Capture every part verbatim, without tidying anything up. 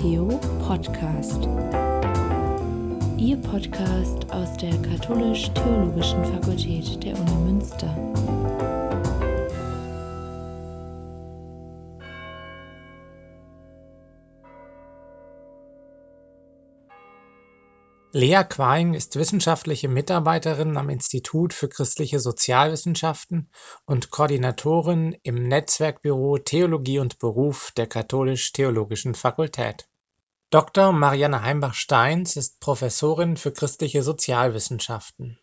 Theo Podcast. Ihr Podcast aus der Katholisch-Theologischen Fakultät der Uni Münster. Lea Quaing ist wissenschaftliche Mitarbeiterin am Institut für christliche Sozialwissenschaften und Koordinatorin im Netzwerkbüro Theologie und Beruf der Katholisch-Theologischen Fakultät. Doktor Marianne Heimbach-Steins ist Professorin für christliche Sozialwissenschaften.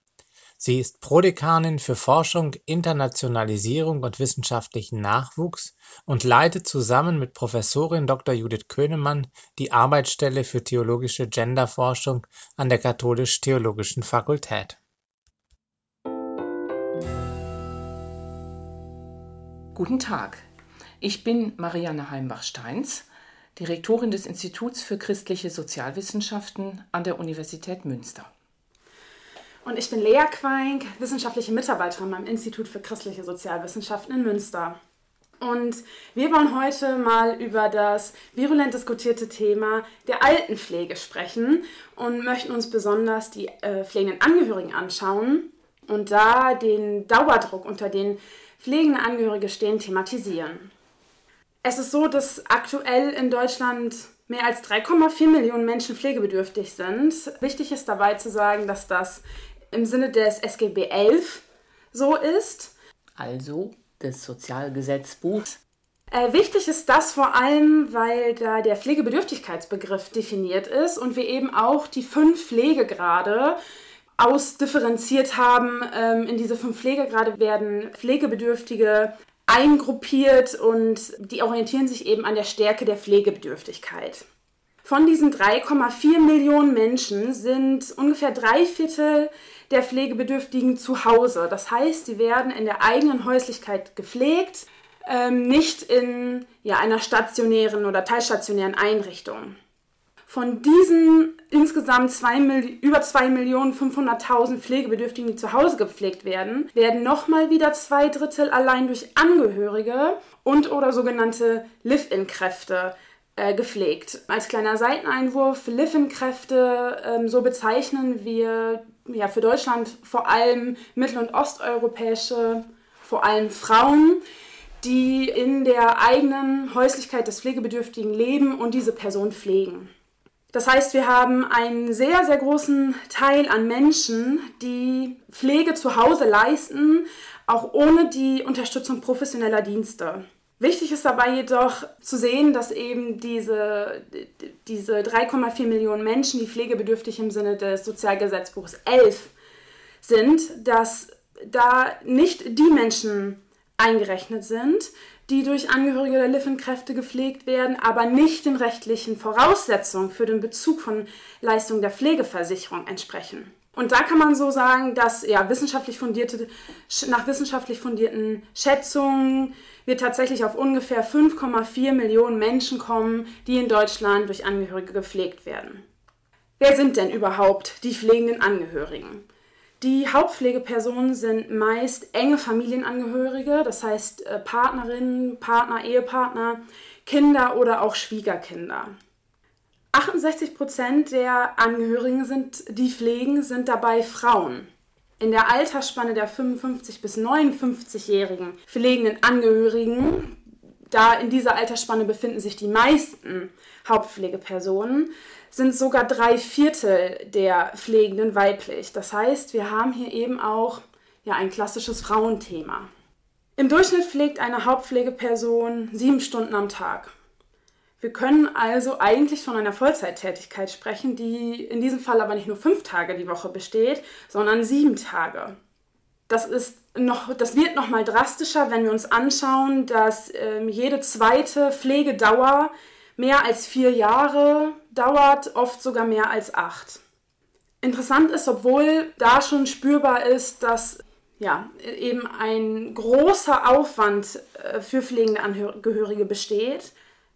Sie ist Prodekanin für Forschung, Internationalisierung und wissenschaftlichen Nachwuchs und leitet zusammen mit Professorin Doktor Judith Könemann die Arbeitsstelle für theologische Genderforschung an der Katholisch-Theologischen Fakultät. Guten Tag, ich bin Marianne Heimbach-Steins, Direktorin des Instituts für christliche Sozialwissenschaften an der Universität Münster. Und ich bin Lea Quaing, wissenschaftliche Mitarbeiterin am Institut für christliche Sozialwissenschaften in Münster. Und wir wollen heute mal über das virulent diskutierte Thema der Altenpflege sprechen und möchten uns besonders die äh, pflegenden Angehörigen anschauen und da den Dauerdruck, unter den pflegende Angehörige stehen, thematisieren. Es ist so, dass aktuell in Deutschland mehr als drei Komma vier Millionen Menschen pflegebedürftig sind. Wichtig ist dabei zu sagen, dass das im Sinne des S G B elf so ist. Also des Sozialgesetzbuchs. Äh, wichtig ist das vor allem, weil da der Pflegebedürftigkeitsbegriff definiert ist und wir eben auch die fünf Pflegegrade ausdifferenziert haben. Ähm, in diese fünf Pflegegrade werden Pflegebedürftige eingruppiert und die orientieren sich eben an der Stärke der Pflegebedürftigkeit. Von diesen drei Komma vier Millionen Menschen sind ungefähr drei Viertel der Pflegebedürftigen zu Hause. Das heißt, sie werden in der eigenen Häuslichkeit gepflegt, ähm, nicht in ja, einer stationären oder teilstationären Einrichtung. Von diesen insgesamt über zwei Millionen fünfhunderttausend Pflegebedürftigen, die zu Hause gepflegt werden, werden nochmal wieder zwei Drittel allein durch Angehörige und oder sogenannte Live-in-Kräfte äh, gepflegt. Als kleiner Seiteneinwurf, Live-in-Kräfte, ähm, so bezeichnen wir ja, für Deutschland vor allem mittel- und osteuropäische, vor allem Frauen, die in der eigenen Häuslichkeit des Pflegebedürftigen leben und diese Person pflegen. Das heißt, wir haben einen sehr, sehr großen Teil an Menschen, die Pflege zu Hause leisten, auch ohne die Unterstützung professioneller Dienste. Wichtig ist dabei jedoch zu sehen, dass eben diese, diese drei Komma vier Millionen Menschen, die pflegebedürftig im Sinne des Sozialgesetzbuches elf sind, dass da nicht die Menschen eingerechnet sind, die durch Angehörige der Live-in-Kräfte gepflegt werden, aber nicht den rechtlichen Voraussetzungen für den Bezug von Leistungen der Pflegeversicherung entsprechen. Und da kann man so sagen, dass ja, wissenschaftlich fundierte, nach wissenschaftlich fundierten Schätzungen wir tatsächlich auf ungefähr fünf Komma vier Millionen Menschen kommen, die in Deutschland durch Angehörige gepflegt werden. Wer sind denn überhaupt die pflegenden Angehörigen? Die Hauptpflegepersonen sind meist enge Familienangehörige, das heißt Partnerinnen, Partner, Ehepartner, Kinder oder auch Schwiegerkinder. achtundsechzig Prozent der Angehörigen, sind, die pflegen, sind dabei Frauen. In der Altersspanne der fünfundfünfzig bis neunundfünfzig-jährigen pflegenden Angehörigen, da in dieser Altersspanne befinden sich die meisten Hauptpflegepersonen, sind sogar drei Viertel der Pflegenden weiblich. Das heißt, wir haben hier eben auch ja, ein klassisches Frauenthema. Im Durchschnitt pflegt eine Hauptpflegeperson sieben Stunden am Tag. Wir können also eigentlich von einer Vollzeittätigkeit sprechen, die in diesem Fall aber nicht nur fünf Tage die Woche besteht, sondern sieben Tage. Das ist noch, das wird noch mal drastischer, wenn wir uns anschauen, dass ähm, jede zweite Pflegedauer mehr als vier Jahre dauert, oft sogar mehr als acht. Interessant ist, obwohl da schon spürbar ist, dass ja, eben ein großer Aufwand äh, für pflegende Angehörige besteht,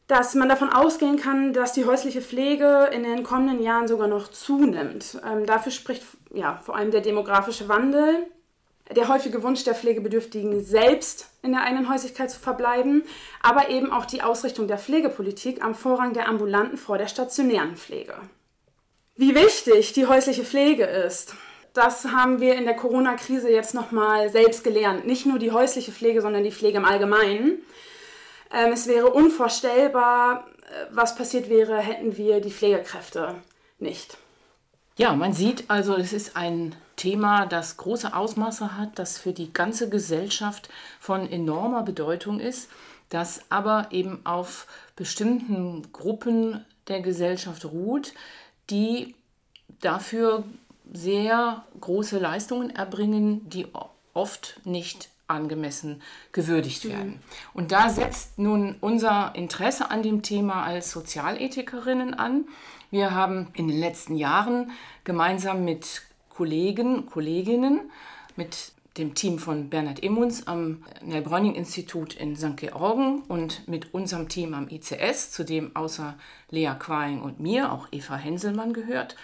dass man davon ausgehen kann, dass die häusliche Pflege in den kommenden Jahren sogar noch zunimmt. Ähm, dafür spricht ja, vor allem der demografische Wandel. der häufige Wunsch der Pflegebedürftigen selbst in der Einenhäusigkeit zu verbleiben, aber eben auch die Ausrichtung der Pflegepolitik am Vorrang der ambulanten vor der stationären Pflege. Wie wichtig die häusliche Pflege ist, das haben wir in der Corona-Krise jetzt nochmal selbst gelernt. Nicht nur die häusliche Pflege, sondern die Pflege im Allgemeinen. Es wäre unvorstellbar, was passiert wäre, hätten wir die Pflegekräfte nicht. Ja, man sieht also, es ist ein Thema, das große Ausmaße hat, das für die ganze Gesellschaft von enormer Bedeutung ist, das aber eben auf bestimmten Gruppen der Gesellschaft ruht, die dafür sehr große Leistungen erbringen, die oft nicht angemessen gewürdigt werden. Mhm. Und da setzt nun unser Interesse an dem Thema als Sozialethikerinnen an. Wir haben in den letzten Jahren gemeinsam mit Kollegen, Kolleginnen, mit dem Team von Bernhard Immuns am Nell-Bröning-Institut in Sankt Georgen und mit unserem Team am I C S, zu dem außer Lea Quaing und mir auch Eva Henselmann gehört,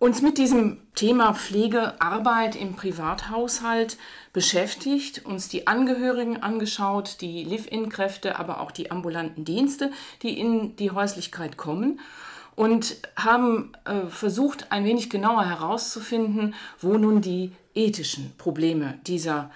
uns mit diesem Thema Pflegearbeit im Privathaushalt beschäftigt, uns die Angehörigen angeschaut, die Live-In-Kräfte, aber auch die ambulanten Dienste, die in die Häuslichkeit kommen und haben äh, versucht, ein wenig genauer herauszufinden, wo nun die ethischen Probleme dieser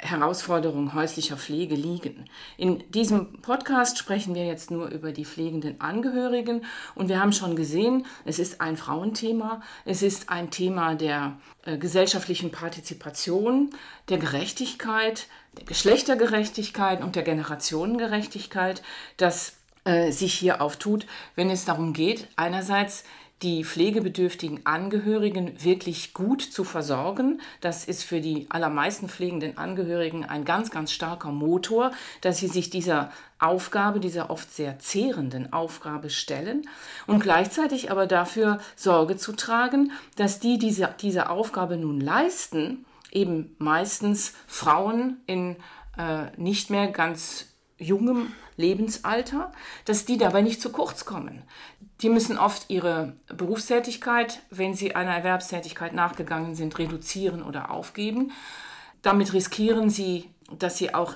Herausforderungen häuslicher Pflege liegen. In diesem Podcast sprechen wir jetzt nur über die pflegenden Angehörigen und wir haben schon gesehen, es ist ein Frauenthema, es ist ein Thema der äh, gesellschaftlichen Partizipation, der Gerechtigkeit, der Geschlechtergerechtigkeit und der Generationengerechtigkeit, das äh, sich hier auftut, wenn es darum geht, einerseits die pflegebedürftigen Angehörigen wirklich gut zu versorgen. Das ist für die allermeisten pflegenden Angehörigen ein ganz, ganz starker Motor, dass sie sich dieser Aufgabe, dieser oft sehr zehrenden Aufgabe stellen und gleichzeitig aber dafür Sorge zu tragen, dass die diese, diese Aufgabe nun leisten, eben meistens Frauen in äh, nicht mehr ganz jungem Lebensalter, dass die dabei nicht zu kurz kommen. Die müssen oft ihre Berufstätigkeit, wenn sie einer Erwerbstätigkeit nachgegangen sind, reduzieren oder aufgeben. Damit riskieren sie, dass sie auch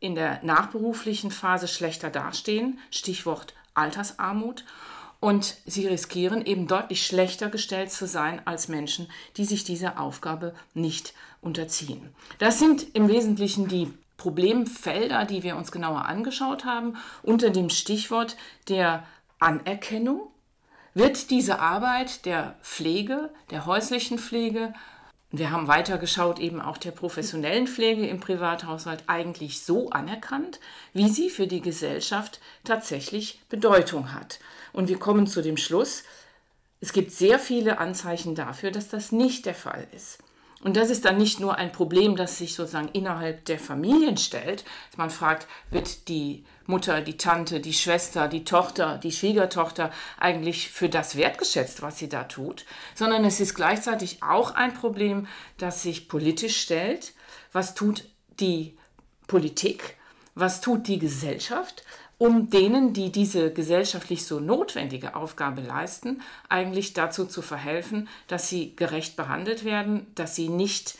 in der nachberuflichen Phase schlechter dastehen, Stichwort Altersarmut. Und sie riskieren eben deutlich schlechter gestellt zu sein als Menschen, die sich dieser Aufgabe nicht unterziehen. Das sind im Wesentlichen die Problemfelder, die wir uns genauer angeschaut haben, unter dem Stichwort der Anerkennung. Wird diese Arbeit der Pflege, der häuslichen Pflege, wir haben weitergeschaut eben auch der professionellen Pflege im Privathaushalt, eigentlich so anerkannt, wie sie für die Gesellschaft tatsächlich Bedeutung hat? Und wir kommen zu dem Schluss, es gibt sehr viele Anzeichen dafür, dass das nicht der Fall ist. Und das ist dann nicht nur ein Problem, das sich sozusagen innerhalb der Familien stellt. Man fragt, wird die Mutter, die Tante, die Schwester, die Tochter, die Schwiegertochter eigentlich für das wertgeschätzt, was sie da tut? Sondern es ist gleichzeitig auch ein Problem, das sich politisch stellt. Was tut die Politik? Was tut die Gesellschaft, um denen, die diese gesellschaftlich so notwendige Aufgabe leisten, eigentlich dazu zu verhelfen, dass sie gerecht behandelt werden, dass sie nicht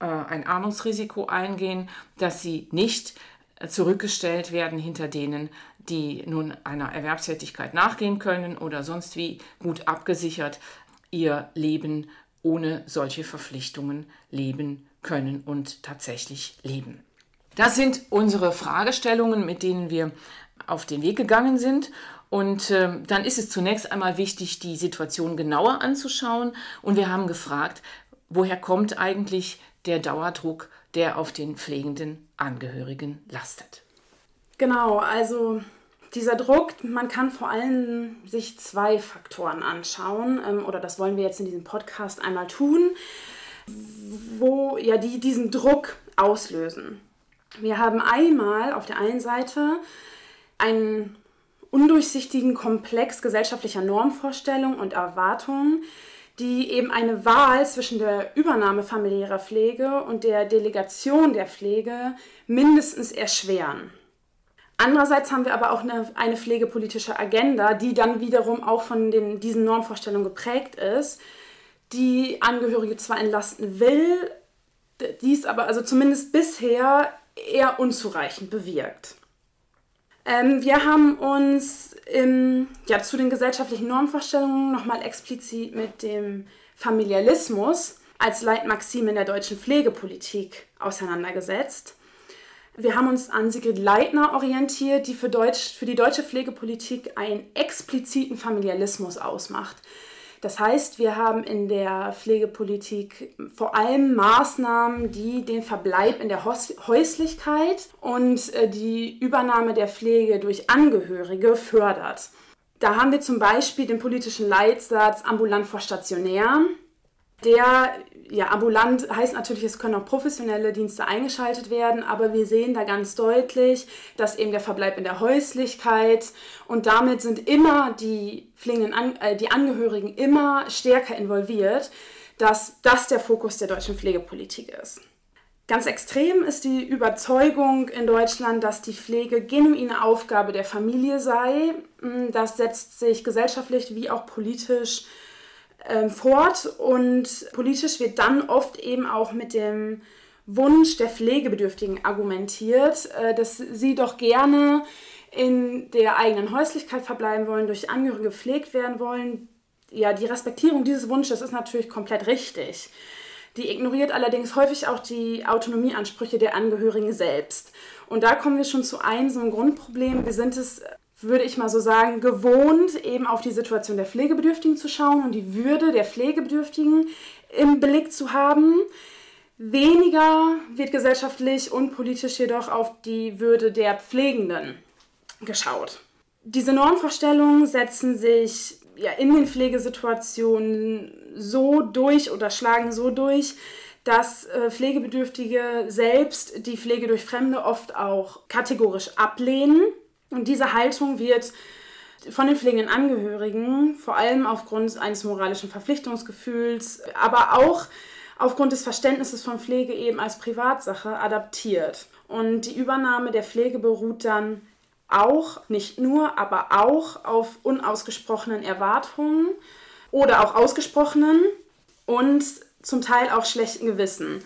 äh, ein Armutsrisiko eingehen, dass sie nicht äh, zurückgestellt werden hinter denen, die nun einer Erwerbstätigkeit nachgehen können oder sonst wie gut abgesichert ihr Leben ohne solche Verpflichtungen leben können und tatsächlich leben. Das sind unsere Fragestellungen, mit denen wir auf den Weg gegangen sind. Und äh, dann ist es zunächst einmal wichtig, die Situation genauer anzuschauen. Und wir haben gefragt, woher kommt eigentlich der Dauerdruck, der auf den pflegenden Angehörigen lastet? Genau, also dieser Druck, man kann vor allem sich zwei Faktoren anschauen. Ähm, oder das wollen wir jetzt in diesem Podcast einmal tun, wo ja die diesen Druck auslösen. Wir haben einmal auf der einen Seite einen undurchsichtigen Komplex gesellschaftlicher Normvorstellungen und Erwartungen, die eben eine Wahl zwischen der Übernahme familiärer Pflege und der Delegation der Pflege mindestens erschweren. Andererseits haben wir aber auch eine, eine pflegepolitische Agenda, die dann wiederum auch von den, diesen Normvorstellungen geprägt ist, die Angehörige zwar entlasten will, dies aber also zumindest bisher eher unzureichend bewirkt. Ähm, wir haben uns im, ja, zu den gesellschaftlichen Normvorstellungen nochmal explizit mit dem Familialismus als Leitmaxime in der deutschen Pflegepolitik auseinandergesetzt. Wir haben uns an Sigrid Leitner orientiert, die für, Deutsch, für die deutsche Pflegepolitik einen expliziten Familialismus ausmacht. Das heißt, wir haben in der Pflegepolitik vor allem Maßnahmen, die den Verbleib in der Häuslichkeit und die Übernahme der Pflege durch Angehörige fördert. Da haben wir zum Beispiel den politischen Leitsatz ambulant vor stationär. Der, ja, ambulant heißt natürlich, es können auch professionelle Dienste eingeschaltet werden, aber wir sehen da ganz deutlich, dass eben der Verbleib in der Häuslichkeit und damit sind immer die Pflegenden, äh, die Angehörigen immer stärker involviert, dass das der Fokus der deutschen Pflegepolitik ist. Ganz extrem ist die Überzeugung in Deutschland, dass die Pflege genuine Aufgabe der Familie sei. Das setzt sich gesellschaftlich wie auch politisch fort und politisch wird dann oft eben auch mit dem Wunsch der Pflegebedürftigen argumentiert, dass sie doch gerne in der eigenen Häuslichkeit verbleiben wollen, durch Angehörige gepflegt werden wollen. Ja, die Respektierung dieses Wunsches ist natürlich komplett richtig. Die ignoriert allerdings häufig auch die Autonomieansprüche der Angehörigen selbst. Und da kommen wir schon zu einem so einem Grundproblem. Wir sind es, würde ich mal so sagen, gewohnt, eben auf die Situation der Pflegebedürftigen zu schauen und die Würde der Pflegebedürftigen im Blick zu haben. Weniger wird gesellschaftlich und politisch jedoch auf die Würde der Pflegenden geschaut. Diese Normvorstellungen setzen sich ja in den Pflegesituationen so durch oder schlagen so durch, dass Pflegebedürftige selbst die Pflege durch Fremde oft auch kategorisch ablehnen. Und diese Haltung wird von den pflegenden Angehörigen vor allem aufgrund eines moralischen Verpflichtungsgefühls, aber auch aufgrund des Verständnisses von Pflege eben als Privatsache adaptiert. Und die Übernahme der Pflege beruht dann auch, nicht nur, aber auch auf unausgesprochenen Erwartungen oder auch ausgesprochenen und zum Teil auch schlechten Gewissen.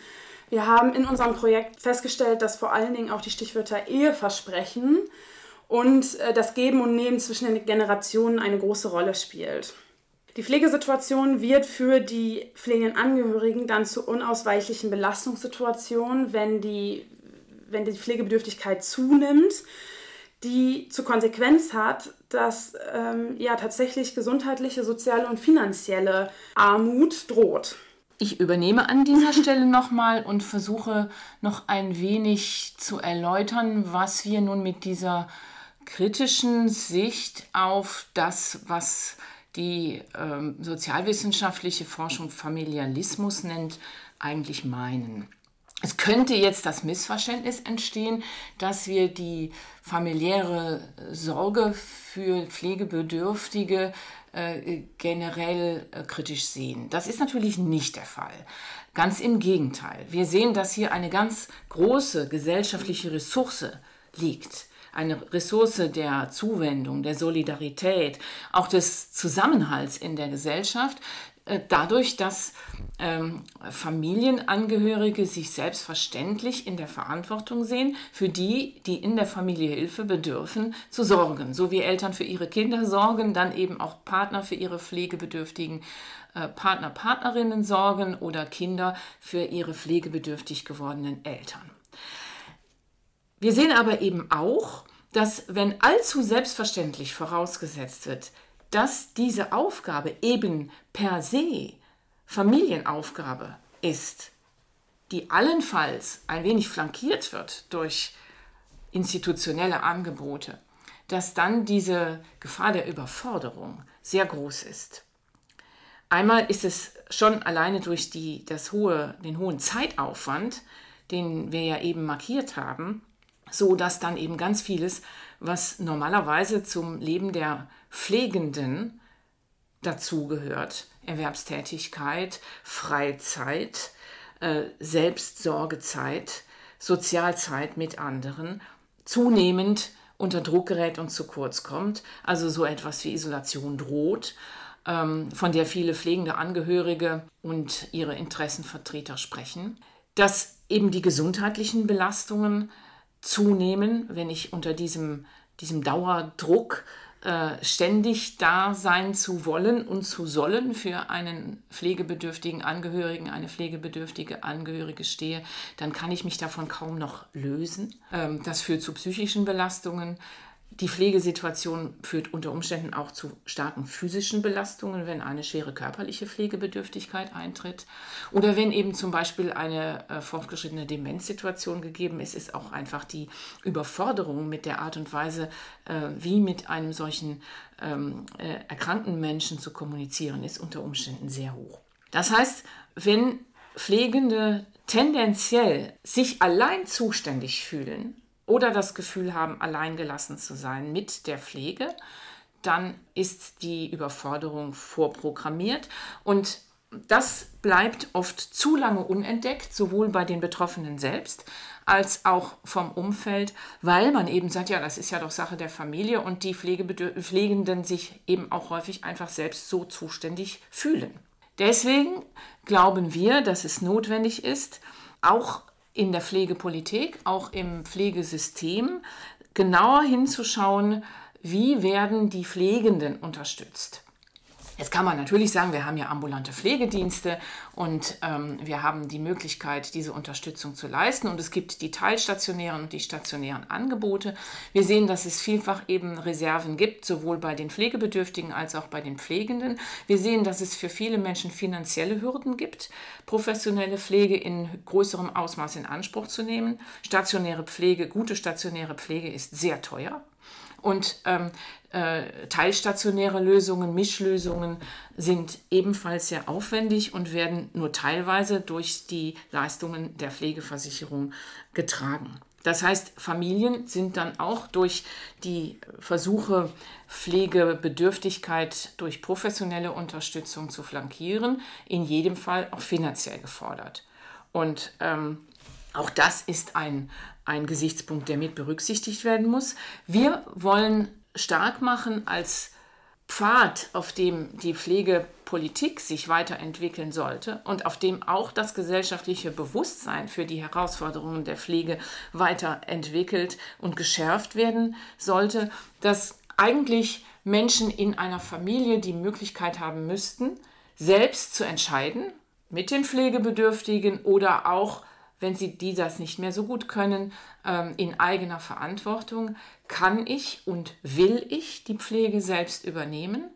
Wir haben in unserem Projekt festgestellt, dass vor allen Dingen auch die Stichwörter Eheversprechen und das Geben und Nehmen zwischen den Generationen eine große Rolle spielt. Die Pflegesituation wird für die pflegenden Angehörigen dann zu unausweichlichen Belastungssituationen, wenn die, wenn die Pflegebedürftigkeit zunimmt, die zur Konsequenz hat, dass ähm, ja, tatsächlich gesundheitliche, soziale und finanzielle Armut droht. Ich übernehme an dieser Stelle nochmal und versuche noch ein wenig zu erläutern, was wir nun mit dieser kritischen Sicht auf das, was die ähm, sozialwissenschaftliche Forschung Familialismus nennt, eigentlich meinen. Es könnte jetzt das Missverständnis entstehen, dass wir die familiäre Sorge für Pflegebedürftige äh, generell äh, kritisch sehen. Das ist natürlich nicht der Fall. Ganz im Gegenteil. Wir sehen, dass hier eine ganz große gesellschaftliche Ressource liegt. Eine Ressource der Zuwendung, der Solidarität, auch des Zusammenhalts in der Gesellschaft, dadurch, dass ähm, Familienangehörige sich selbstverständlich in der Verantwortung sehen, für die, die in der Familie Hilfe bedürfen, zu sorgen. So wie Eltern für ihre Kinder sorgen, dann eben auch Partner für ihre pflegebedürftigen äh, Partner, Partnerinnen sorgen oder Kinder für ihre pflegebedürftig gewordenen Eltern. Wir sehen aber eben auch, dass wenn allzu selbstverständlich vorausgesetzt wird, dass diese Aufgabe eben per se Familienaufgabe ist, die allenfalls ein wenig flankiert wird durch institutionelle Angebote, dass dann diese Gefahr der Überforderung sehr groß ist. Einmal ist es schon alleine durch die, das hohe, den hohen Zeitaufwand, den wir ja eben markiert haben, so dass dann eben ganz vieles, was normalerweise zum Leben der Pflegenden dazugehört, Erwerbstätigkeit, Freizeit, Selbstsorgezeit, Sozialzeit mit anderen, zunehmend unter Druck gerät und zu kurz kommt, also so etwas wie Isolation droht, von der viele pflegende Angehörige und ihre Interessenvertreter sprechen. dass eben die gesundheitlichen Belastungen zunehmen, wenn ich unter diesem, diesem Dauerdruck äh, ständig da sein zu wollen und zu sollen für einen pflegebedürftigen Angehörigen, eine pflegebedürftige Angehörige stehe, dann kann ich mich davon kaum noch lösen. Ähm, das führt zu psychischen Belastungen. Die Pflegesituation führt unter Umständen auch zu starken physischen Belastungen, wenn eine schwere körperliche Pflegebedürftigkeit eintritt. Oder wenn eben zum Beispiel eine äh, fortgeschrittene Demenzsituation gegeben ist, ist auch einfach die Überforderung mit der Art und Weise, äh, wie mit einem solchen ähm, äh, erkrankten Menschen zu kommunizieren ist, unter Umständen sehr hoch. Das heißt, wenn Pflegende tendenziell sich allein zuständig fühlen, oder das Gefühl haben, alleingelassen zu sein mit der Pflege, dann ist die Überforderung vorprogrammiert. Und das bleibt oft zu lange unentdeckt, sowohl bei den Betroffenen selbst als auch vom Umfeld, weil man eben sagt, ja, das ist ja doch Sache der Familie und die Pflegebedür- Pflegenden sich eben auch häufig einfach selbst so zuständig fühlen. Deswegen glauben wir, dass es notwendig ist, auch in der Pflegepolitik, auch im Pflegesystem, genauer hinzuschauen, wie werden die Pflegenden unterstützt. Jetzt kann man natürlich sagen, wir haben ja ambulante Pflegedienste und ähm, wir haben die Möglichkeit, diese Unterstützung zu leisten. Und es gibt die teilstationären und die stationären Angebote. Wir sehen, dass es vielfach eben Reserven gibt, sowohl bei den Pflegebedürftigen als auch bei den Pflegenden. Wir sehen, dass es für viele Menschen finanzielle Hürden gibt, professionelle Pflege in größerem Ausmaß in Anspruch zu nehmen. Stationäre Pflege, gute stationäre Pflege ist sehr teuer. Und ähm, äh, teilstationäre Lösungen, Mischlösungen sind ebenfalls sehr aufwendig und werden nur teilweise durch die Leistungen der Pflegeversicherung getragen. Das heißt, Familien sind dann auch durch die Versuche, Pflegebedürftigkeit durch professionelle Unterstützung zu flankieren, in jedem Fall auch finanziell gefordert. Und ähm, auch das ist ein Ein Gesichtspunkt, der mit berücksichtigt werden muss. Wir wollen stark machen als Pfad, auf dem die Pflegepolitik sich weiterentwickeln sollte und auf dem auch das gesellschaftliche Bewusstsein für die Herausforderungen der Pflege weiterentwickelt und geschärft werden sollte, dass eigentlich Menschen in einer Familie die Möglichkeit haben müssten, selbst zu entscheiden, mit den Pflegebedürftigen oder auch wenn sie die das nicht mehr so gut können, in eigener Verantwortung, kann ich und will ich die Pflege selbst übernehmen,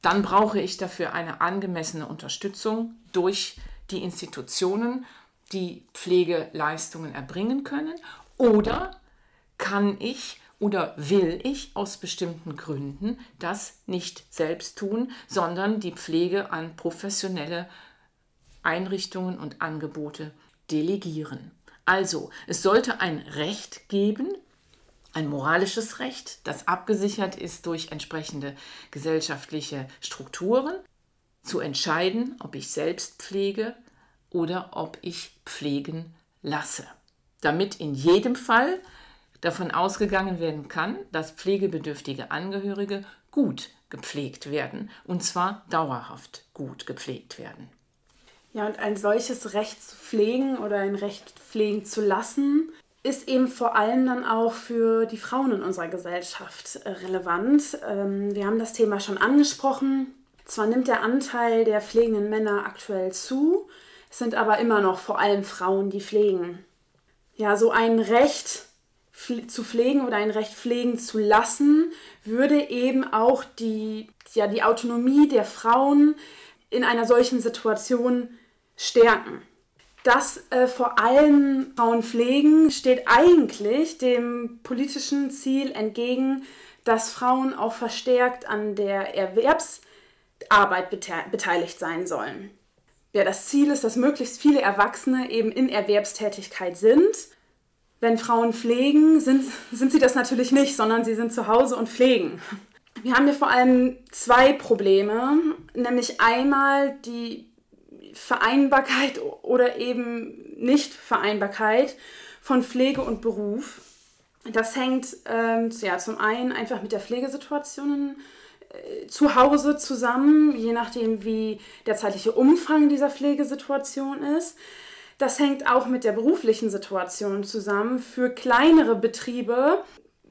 dann brauche ich dafür eine angemessene Unterstützung durch die Institutionen, die Pflegeleistungen erbringen können, oder kann ich oder will ich aus bestimmten Gründen das nicht selbst tun, sondern die Pflege an professionelle Einrichtungen und Angebote delegieren. Also, es sollte ein Recht geben, ein moralisches Recht, das abgesichert ist durch entsprechende gesellschaftliche Strukturen, zu entscheiden, ob ich selbst pflege oder ob ich pflegen lasse. Damit in jedem Fall davon ausgegangen werden kann, dass pflegebedürftige Angehörige gut gepflegt werden, und zwar dauerhaft gut gepflegt werden. Ja, und ein solches Recht zu pflegen oder ein Recht pflegen zu lassen, ist eben vor allem dann auch für die Frauen in unserer Gesellschaft relevant. Wir haben das Thema schon angesprochen. Zwar nimmt der Anteil der pflegenden Männer aktuell zu, es sind aber immer noch vor allem Frauen, die pflegen. Ja, so ein Recht zu pflegen oder ein Recht pflegen zu lassen, würde eben auch die, ja, die Autonomie der Frauen in einer solchen Situation stärken. Dass äh, vor allem Frauen pflegen, steht eigentlich dem politischen Ziel entgegen, dass Frauen auch verstärkt an der Erwerbsarbeit bete- beteiligt sein sollen. Ja, das Ziel ist, dass möglichst viele Erwachsene eben in Erwerbstätigkeit sind. Wenn Frauen pflegen, sind, sind sie das natürlich nicht, sondern sie sind zu Hause und pflegen. Wir haben hier vor allem zwei Probleme, nämlich einmal die Vereinbarkeit oder eben Nichtvereinbarkeit von Pflege und Beruf. Das hängt ähm, ja, zum einen einfach mit der Pflegesituation äh, zu Hause zusammen, je nachdem wie der zeitliche Umfang dieser Pflegesituation ist. Das hängt auch mit der beruflichen Situation zusammen. Für kleinere Betriebe,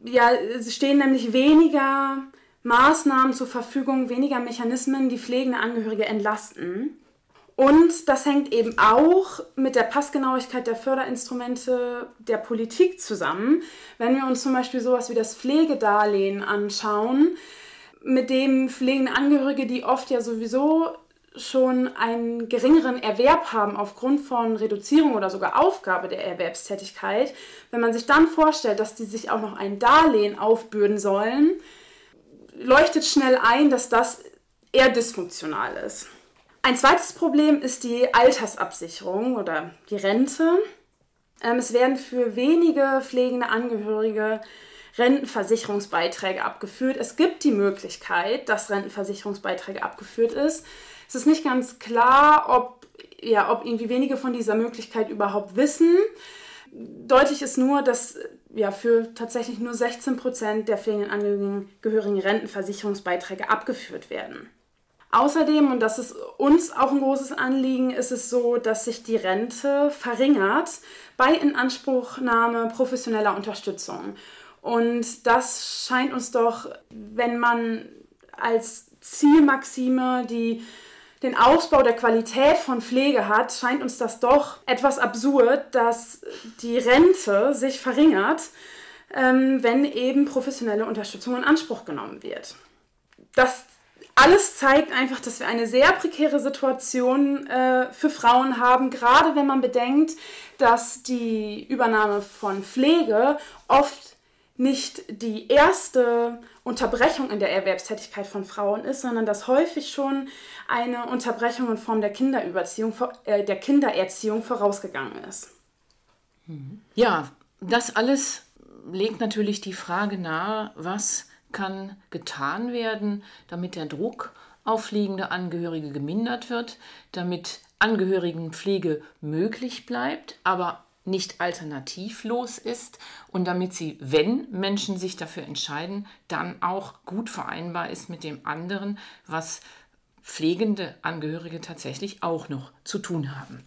ja, stehen nämlich weniger Maßnahmen zur Verfügung, weniger Mechanismen, die pflegende Angehörige entlasten. Und das hängt eben auch mit der Passgenauigkeit der Förderinstrumente der Politik zusammen. Wenn wir uns zum Beispiel sowas wie das Pflegedarlehen anschauen, mit dem pflegende Angehörige, die oft ja sowieso schon einen geringeren Erwerb haben aufgrund von Reduzierung oder sogar Aufgabe der Erwerbstätigkeit, wenn man sich dann vorstellt, dass die sich auch noch ein Darlehen aufbürden sollen, leuchtet schnell ein, dass das eher dysfunktional ist. Ein zweites Problem ist die Altersabsicherung oder die Rente. Es werden für wenige pflegende Angehörige Rentenversicherungsbeiträge abgeführt. Es gibt die Möglichkeit, dass Rentenversicherungsbeiträge abgeführt ist. Es ist nicht ganz klar, ob, ja, ob irgendwie wenige von dieser Möglichkeit überhaupt wissen. Deutlich ist nur, dass ja, für tatsächlich nur sechzehn Prozent der pflegenden Angehörigen Rentenversicherungsbeiträge abgeführt werden. Außerdem, und das ist uns auch ein großes Anliegen, ist es so, dass sich die Rente verringert bei Inanspruchnahme professioneller Unterstützung. Und das scheint uns doch, wenn man als Zielmaxime die, den Ausbau der Qualität von Pflege hat, scheint uns das doch etwas absurd, dass die Rente sich verringert, ähm, wenn eben professionelle Unterstützung in Anspruch genommen wird. Das alles zeigt einfach, dass wir eine sehr prekäre Situation äh, für Frauen haben, gerade wenn man bedenkt, dass die Übernahme von Pflege oft nicht die erste Unterbrechung in der Erwerbstätigkeit von Frauen ist, sondern dass häufig schon eine Unterbrechung in Form der Kinderüberziehung, äh, der Kindererziehung vorausgegangen ist. Ja, das alles legt natürlich die Frage nahe, was kann getan werden, damit der Druck auf pflegende Angehörige gemindert wird, damit Angehörigenpflege möglich bleibt, aber nicht alternativlos ist und damit sie, wenn Menschen sich dafür entscheiden, dann auch gut vereinbar ist mit dem anderen, was pflegende Angehörige tatsächlich auch noch zu tun haben.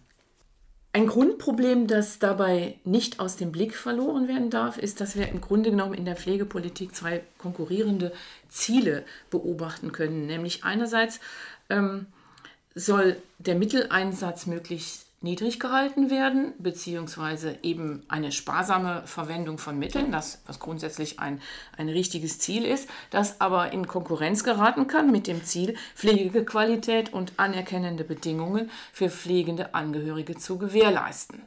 Ein Grundproblem, das dabei nicht aus dem Blick verloren werden darf, ist, dass wir im Grunde genommen in der Pflegepolitik zwei konkurrierende Ziele beobachten können. Nämlich einerseits ähm, soll der Mitteleinsatz möglichst niedrig gehalten werden, beziehungsweise eben eine sparsame Verwendung von Mitteln, das, was grundsätzlich ein, ein richtiges Ziel ist, das aber in Konkurrenz geraten kann mit dem Ziel, Pflegequalität und anerkennende Bedingungen für pflegende Angehörige zu gewährleisten.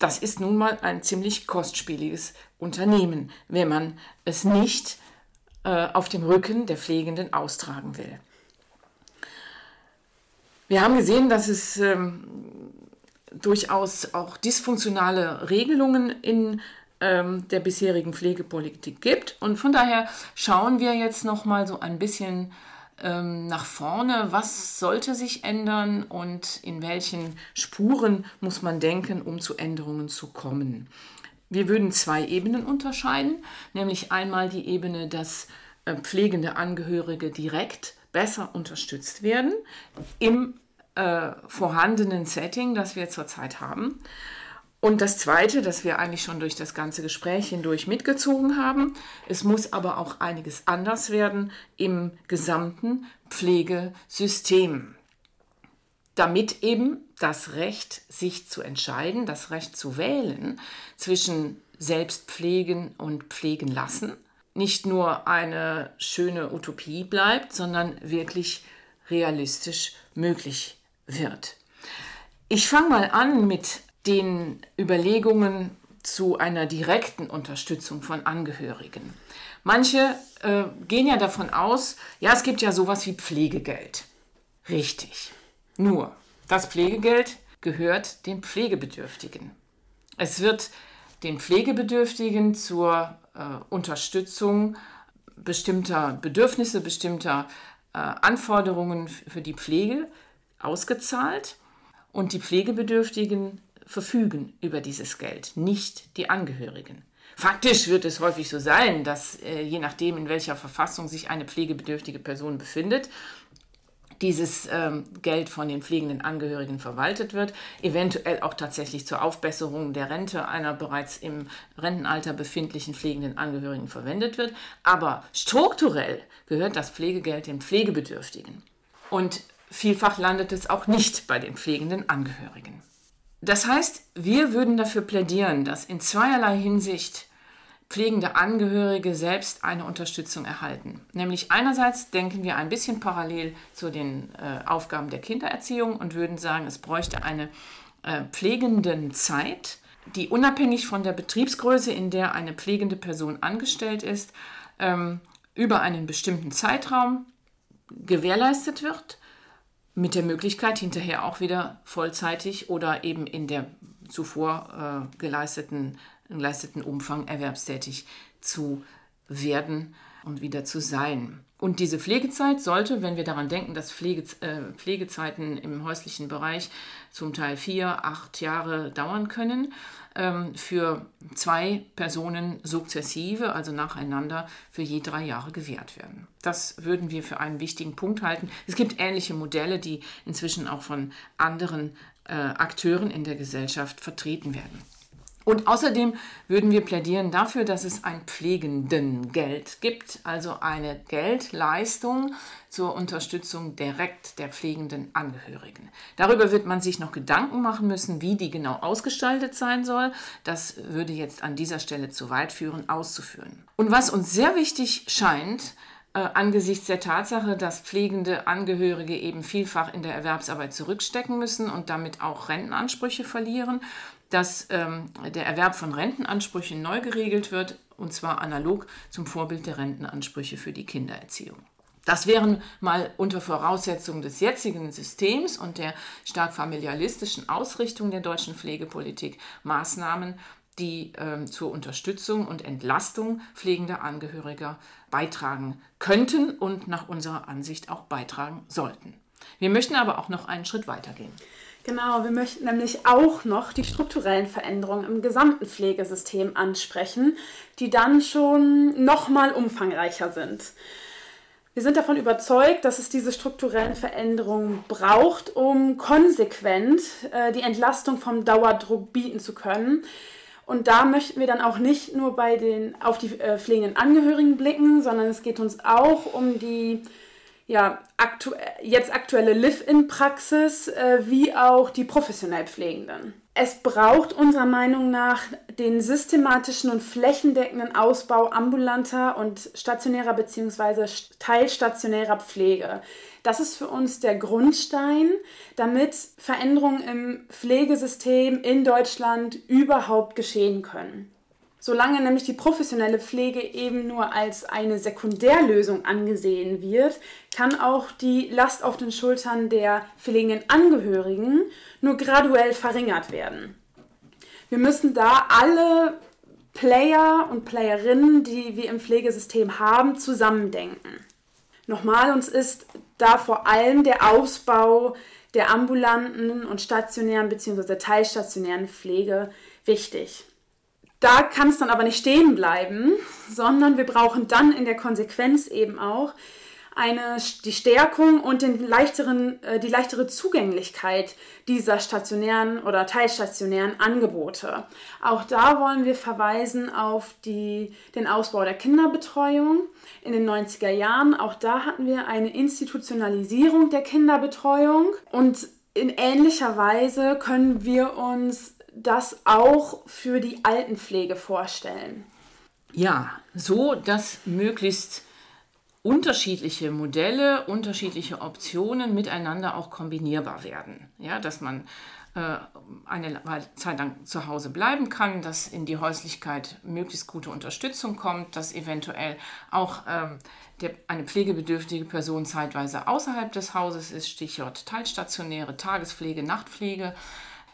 Das ist nun mal ein ziemlich kostspieliges Unternehmen, wenn man es nicht äh, auf dem Rücken der Pflegenden austragen will. Wir haben gesehen, dass es ähm, durchaus auch dysfunktionale Regelungen in ähm, der bisherigen Pflegepolitik gibt. Und von daher schauen wir jetzt noch mal so ein bisschen ähm, nach vorne. Was sollte sich ändern und in welchen Spuren muss man denken, um zu Änderungen zu kommen? Wir würden zwei Ebenen unterscheiden, nämlich einmal die Ebene, dass äh, pflegende Angehörige direkt besser unterstützt werden im äh, vorhandenen Setting, das wir zurzeit haben. Und das Zweite, das wir eigentlich schon durch das ganze Gespräch hindurch mitgezogen haben, es muss aber auch einiges anders werden im gesamten Pflegesystem, damit eben das Recht, sich zu entscheiden, das Recht zu wählen zwischen Selbstpflegen und Pflegen lassen, nicht nur eine schöne Utopie bleibt, sondern wirklich realistisch möglich wird. Ich fange mal an mit den Überlegungen zu einer direkten Unterstützung von Angehörigen. Manche äh, gehen ja davon aus, ja, es gibt ja sowas wie Pflegegeld. Richtig. Nur, das Pflegegeld gehört den Pflegebedürftigen. Es wird den Pflegebedürftigen zur Unterstützung bestimmter Bedürfnisse, bestimmter äh, Anforderungen für die Pflege ausgezahlt und die Pflegebedürftigen verfügen über dieses Geld, nicht die Angehörigen. Faktisch wird es häufig so sein, dass äh, je nachdem, in welcher Verfassung sich eine pflegebedürftige Person befindet, dieses ähm, Geld von den pflegenden Angehörigen verwaltet wird, eventuell auch tatsächlich zur Aufbesserung der Rente einer bereits im Rentenalter befindlichen pflegenden Angehörigen verwendet wird. Aber strukturell gehört das Pflegegeld den Pflegebedürftigen. Und vielfach landet es auch nicht bei den pflegenden Angehörigen. Das heißt, wir würden dafür plädieren, dass in zweierlei Hinsicht pflegende Angehörige selbst eine Unterstützung erhalten. Nämlich einerseits denken wir ein bisschen parallel zu den äh, Aufgaben der Kindererziehung und würden sagen, es bräuchte eine äh, pflegenden Zeit, die unabhängig von der Betriebsgröße, in der eine pflegende Person angestellt ist, ähm, über einen bestimmten Zeitraum gewährleistet wird, mit der Möglichkeit, hinterher auch wieder vollzeitig oder eben in der zuvor äh, geleisteten geleisteten Umfang erwerbstätig zu werden und wieder zu sein. Und diese Pflegezeit sollte, wenn wir daran denken, dass Pflege, äh, Pflegezeiten im häuslichen Bereich zum Teil vier, acht Jahre dauern können, ähm, für zwei Personen sukzessive, also nacheinander, für je drei Jahre gewährt werden. Das würden wir für einen wichtigen Punkt halten. Es gibt ähnliche Modelle, die inzwischen auch von anderen äh, Akteuren in der Gesellschaft vertreten werden. Und außerdem würden wir plädieren dafür, dass es ein pflegenden Geld gibt, also eine Geldleistung zur Unterstützung direkt der pflegenden Angehörigen. Darüber wird man sich noch Gedanken machen müssen, wie die genau ausgestaltet sein soll. Das würde jetzt an dieser Stelle zu weit führen, auszuführen. Und was uns sehr wichtig scheint, Äh, angesichts der Tatsache, dass pflegende Angehörige eben vielfach in der Erwerbsarbeit zurückstecken müssen und damit auch Rentenansprüche verlieren, dass ähm, der Erwerb von Rentenansprüchen neu geregelt wird, und zwar analog zum Vorbild der Rentenansprüche für die Kindererziehung. Das wären mal unter Voraussetzung des jetzigen Systems und der stark familialistischen Ausrichtung der deutschen Pflegepolitik Maßnahmen, die ähm, zur Unterstützung und Entlastung pflegender Angehöriger beitragen könnten und nach unserer Ansicht auch beitragen sollten. Wir möchten aber auch noch einen Schritt weitergehen. Genau, wir möchten nämlich auch noch die strukturellen Veränderungen im gesamten Pflegesystem ansprechen, die dann schon noch mal umfangreicher sind. Wir sind davon überzeugt, dass es diese strukturellen Veränderungen braucht, um konsequent äh, die Entlastung vom Dauerdruck bieten zu können. Und da möchten wir dann auch nicht nur bei den, auf die äh, pflegenden Angehörigen blicken, sondern es geht uns auch um die ja, aktu- jetzt aktuelle Live-in-Praxis, äh, wie auch die professionell Pflegenden. Es braucht unserer Meinung nach den systematischen und flächendeckenden Ausbau ambulanter und stationärer bzw. teilstationärer Pflege. Das ist für uns der Grundstein, damit Veränderungen im Pflegesystem in Deutschland überhaupt geschehen können. Solange nämlich die professionelle Pflege eben nur als eine Sekundärlösung angesehen wird, kann auch die Last auf den Schultern der pflegenden Angehörigen nur graduell verringert werden. Wir müssen da alle Player und Playerinnen, die wir im Pflegesystem haben, zusammendenken. Nochmal, uns ist da vor allem der Ausbau der ambulanten und stationären bzw. teilstationären Pflege wichtig. Da kann es dann aber nicht stehen bleiben, sondern wir brauchen dann in der Konsequenz eben auch eine, die Stärkung und den leichteren, die leichtere Zugänglichkeit dieser stationären oder teilstationären Angebote. Auch da wollen wir verweisen auf die, den Ausbau der Kinderbetreuung in den neunziger Jahren. Auch da hatten wir eine Institutionalisierung der Kinderbetreuung und in ähnlicher Weise können wir uns das auch für die Altenpflege vorstellen. Ja, so dass möglichst unterschiedliche Modelle, unterschiedliche Optionen miteinander auch kombinierbar werden. Ja, dass man äh, eine Zeit lang zu Hause bleiben kann, dass in die Häuslichkeit möglichst gute Unterstützung kommt, dass eventuell auch ähm, der, eine pflegebedürftige Person zeitweise außerhalb des Hauses ist, Stichwort teilstationäre Tagespflege, Nachtpflege,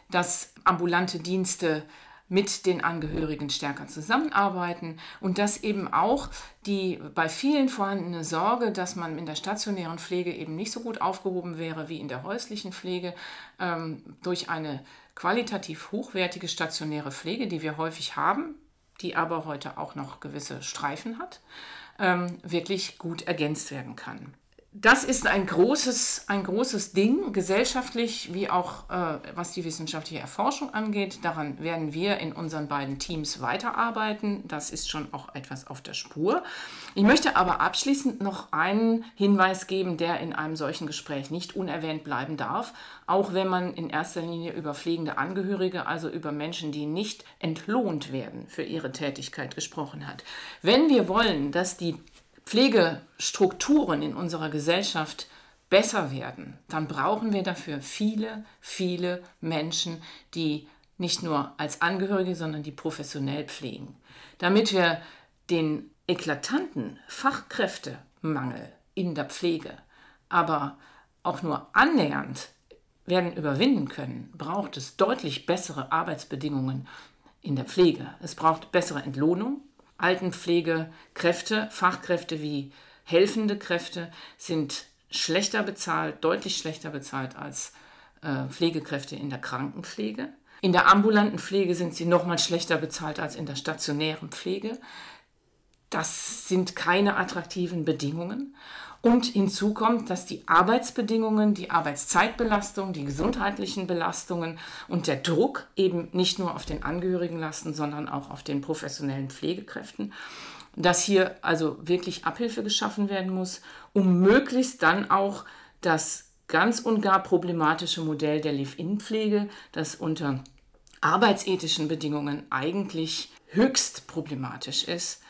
dass ambulante Dienste mit den Angehörigen stärker zusammenarbeiten und dass eben auch die bei vielen vorhandene Sorge, dass man in der stationären Pflege eben nicht so gut aufgehoben wäre wie in der häuslichen Pflege, ähm, durch eine qualitativ hochwertige stationäre Pflege, die wir häufig haben, die aber heute auch noch gewisse Streifen hat, ähm, wirklich gut ergänzt werden kann. das ist ein großes, ein großes Ding, gesellschaftlich wie auch äh, was die wissenschaftliche Erforschung angeht. Daran werden wir in unseren beiden Teams weiterarbeiten. Das ist schon auch etwas auf der Spur. Ich möchte aber abschließend noch einen Hinweis geben, der in einem solchen Gespräch nicht unerwähnt bleiben darf, auch wenn man in erster Linie über pflegende Angehörige, also über Menschen, die nicht entlohnt werden, für ihre Tätigkeit gesprochen hat. Wenn wir wollen, dass die Pflegestrukturen in unserer Gesellschaft besser werden, dann brauchen wir dafür viele, viele Menschen, die nicht nur als Angehörige, sondern die professionell pflegen. Damit wir den eklatanten Fachkräftemangel in der Pflege aber auch nur annähernd werden überwinden können, braucht es deutlich bessere Arbeitsbedingungen in der Pflege. Es braucht bessere Entlohnung. Altenpflegekräfte, Fachkräfte wie helfende Kräfte sind schlechter bezahlt, deutlich schlechter bezahlt als äh, Pflegekräfte in der Krankenpflege. In der ambulanten Pflege sind sie nochmal schlechter bezahlt als in der stationären Pflege. Das sind keine attraktiven Bedingungen. Und hinzu kommt, dass die Arbeitsbedingungen, die Arbeitszeitbelastung, die gesundheitlichen Belastungen und der Druck eben nicht nur auf den Angehörigen lasten, sondern auch auf den professionellen Pflegekräften, dass hier also wirklich Abhilfe geschaffen werden muss, um möglichst dann auch das ganz und gar problematische Modell der Live-In-Pflege, das unter arbeitsethischen Bedingungen eigentlich höchst problematisch ist,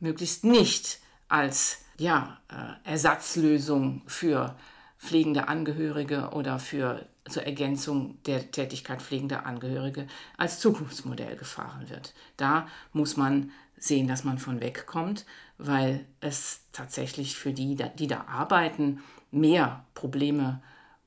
möglichst nicht als ja, äh, Ersatzlösung für pflegende Angehörige oder für zur Ergänzung der Tätigkeit pflegender Angehörige als Zukunftsmodell gefahren wird. Da muss man sehen, dass man von wegkommt, weil es tatsächlich für die, die da arbeiten, mehr Probleme,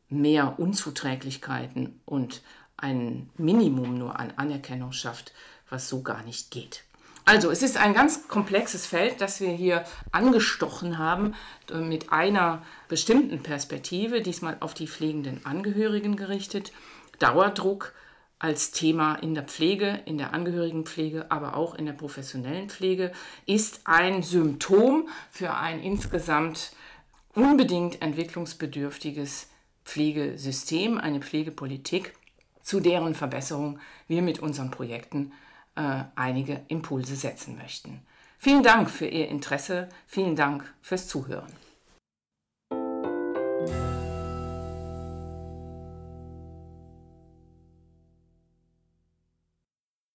mehr Unzuträglichkeiten und ein Minimum nur an Anerkennung schafft, was so gar nicht geht. Also es ist ein ganz komplexes Feld, das wir hier angestochen haben mit einer bestimmten Perspektive, diesmal auf die pflegenden Angehörigen gerichtet. Dauerdruck als Thema in der Pflege, in der Angehörigenpflege, aber auch in der professionellen Pflege ist ein Symptom für ein insgesamt unbedingt entwicklungsbedürftiges Pflegesystem, eine Pflegepolitik, zu deren Verbesserung wir mit unseren Projekten einige Impulse setzen möchten. Vielen Dank für Ihr Interesse, vielen Dank fürs Zuhören.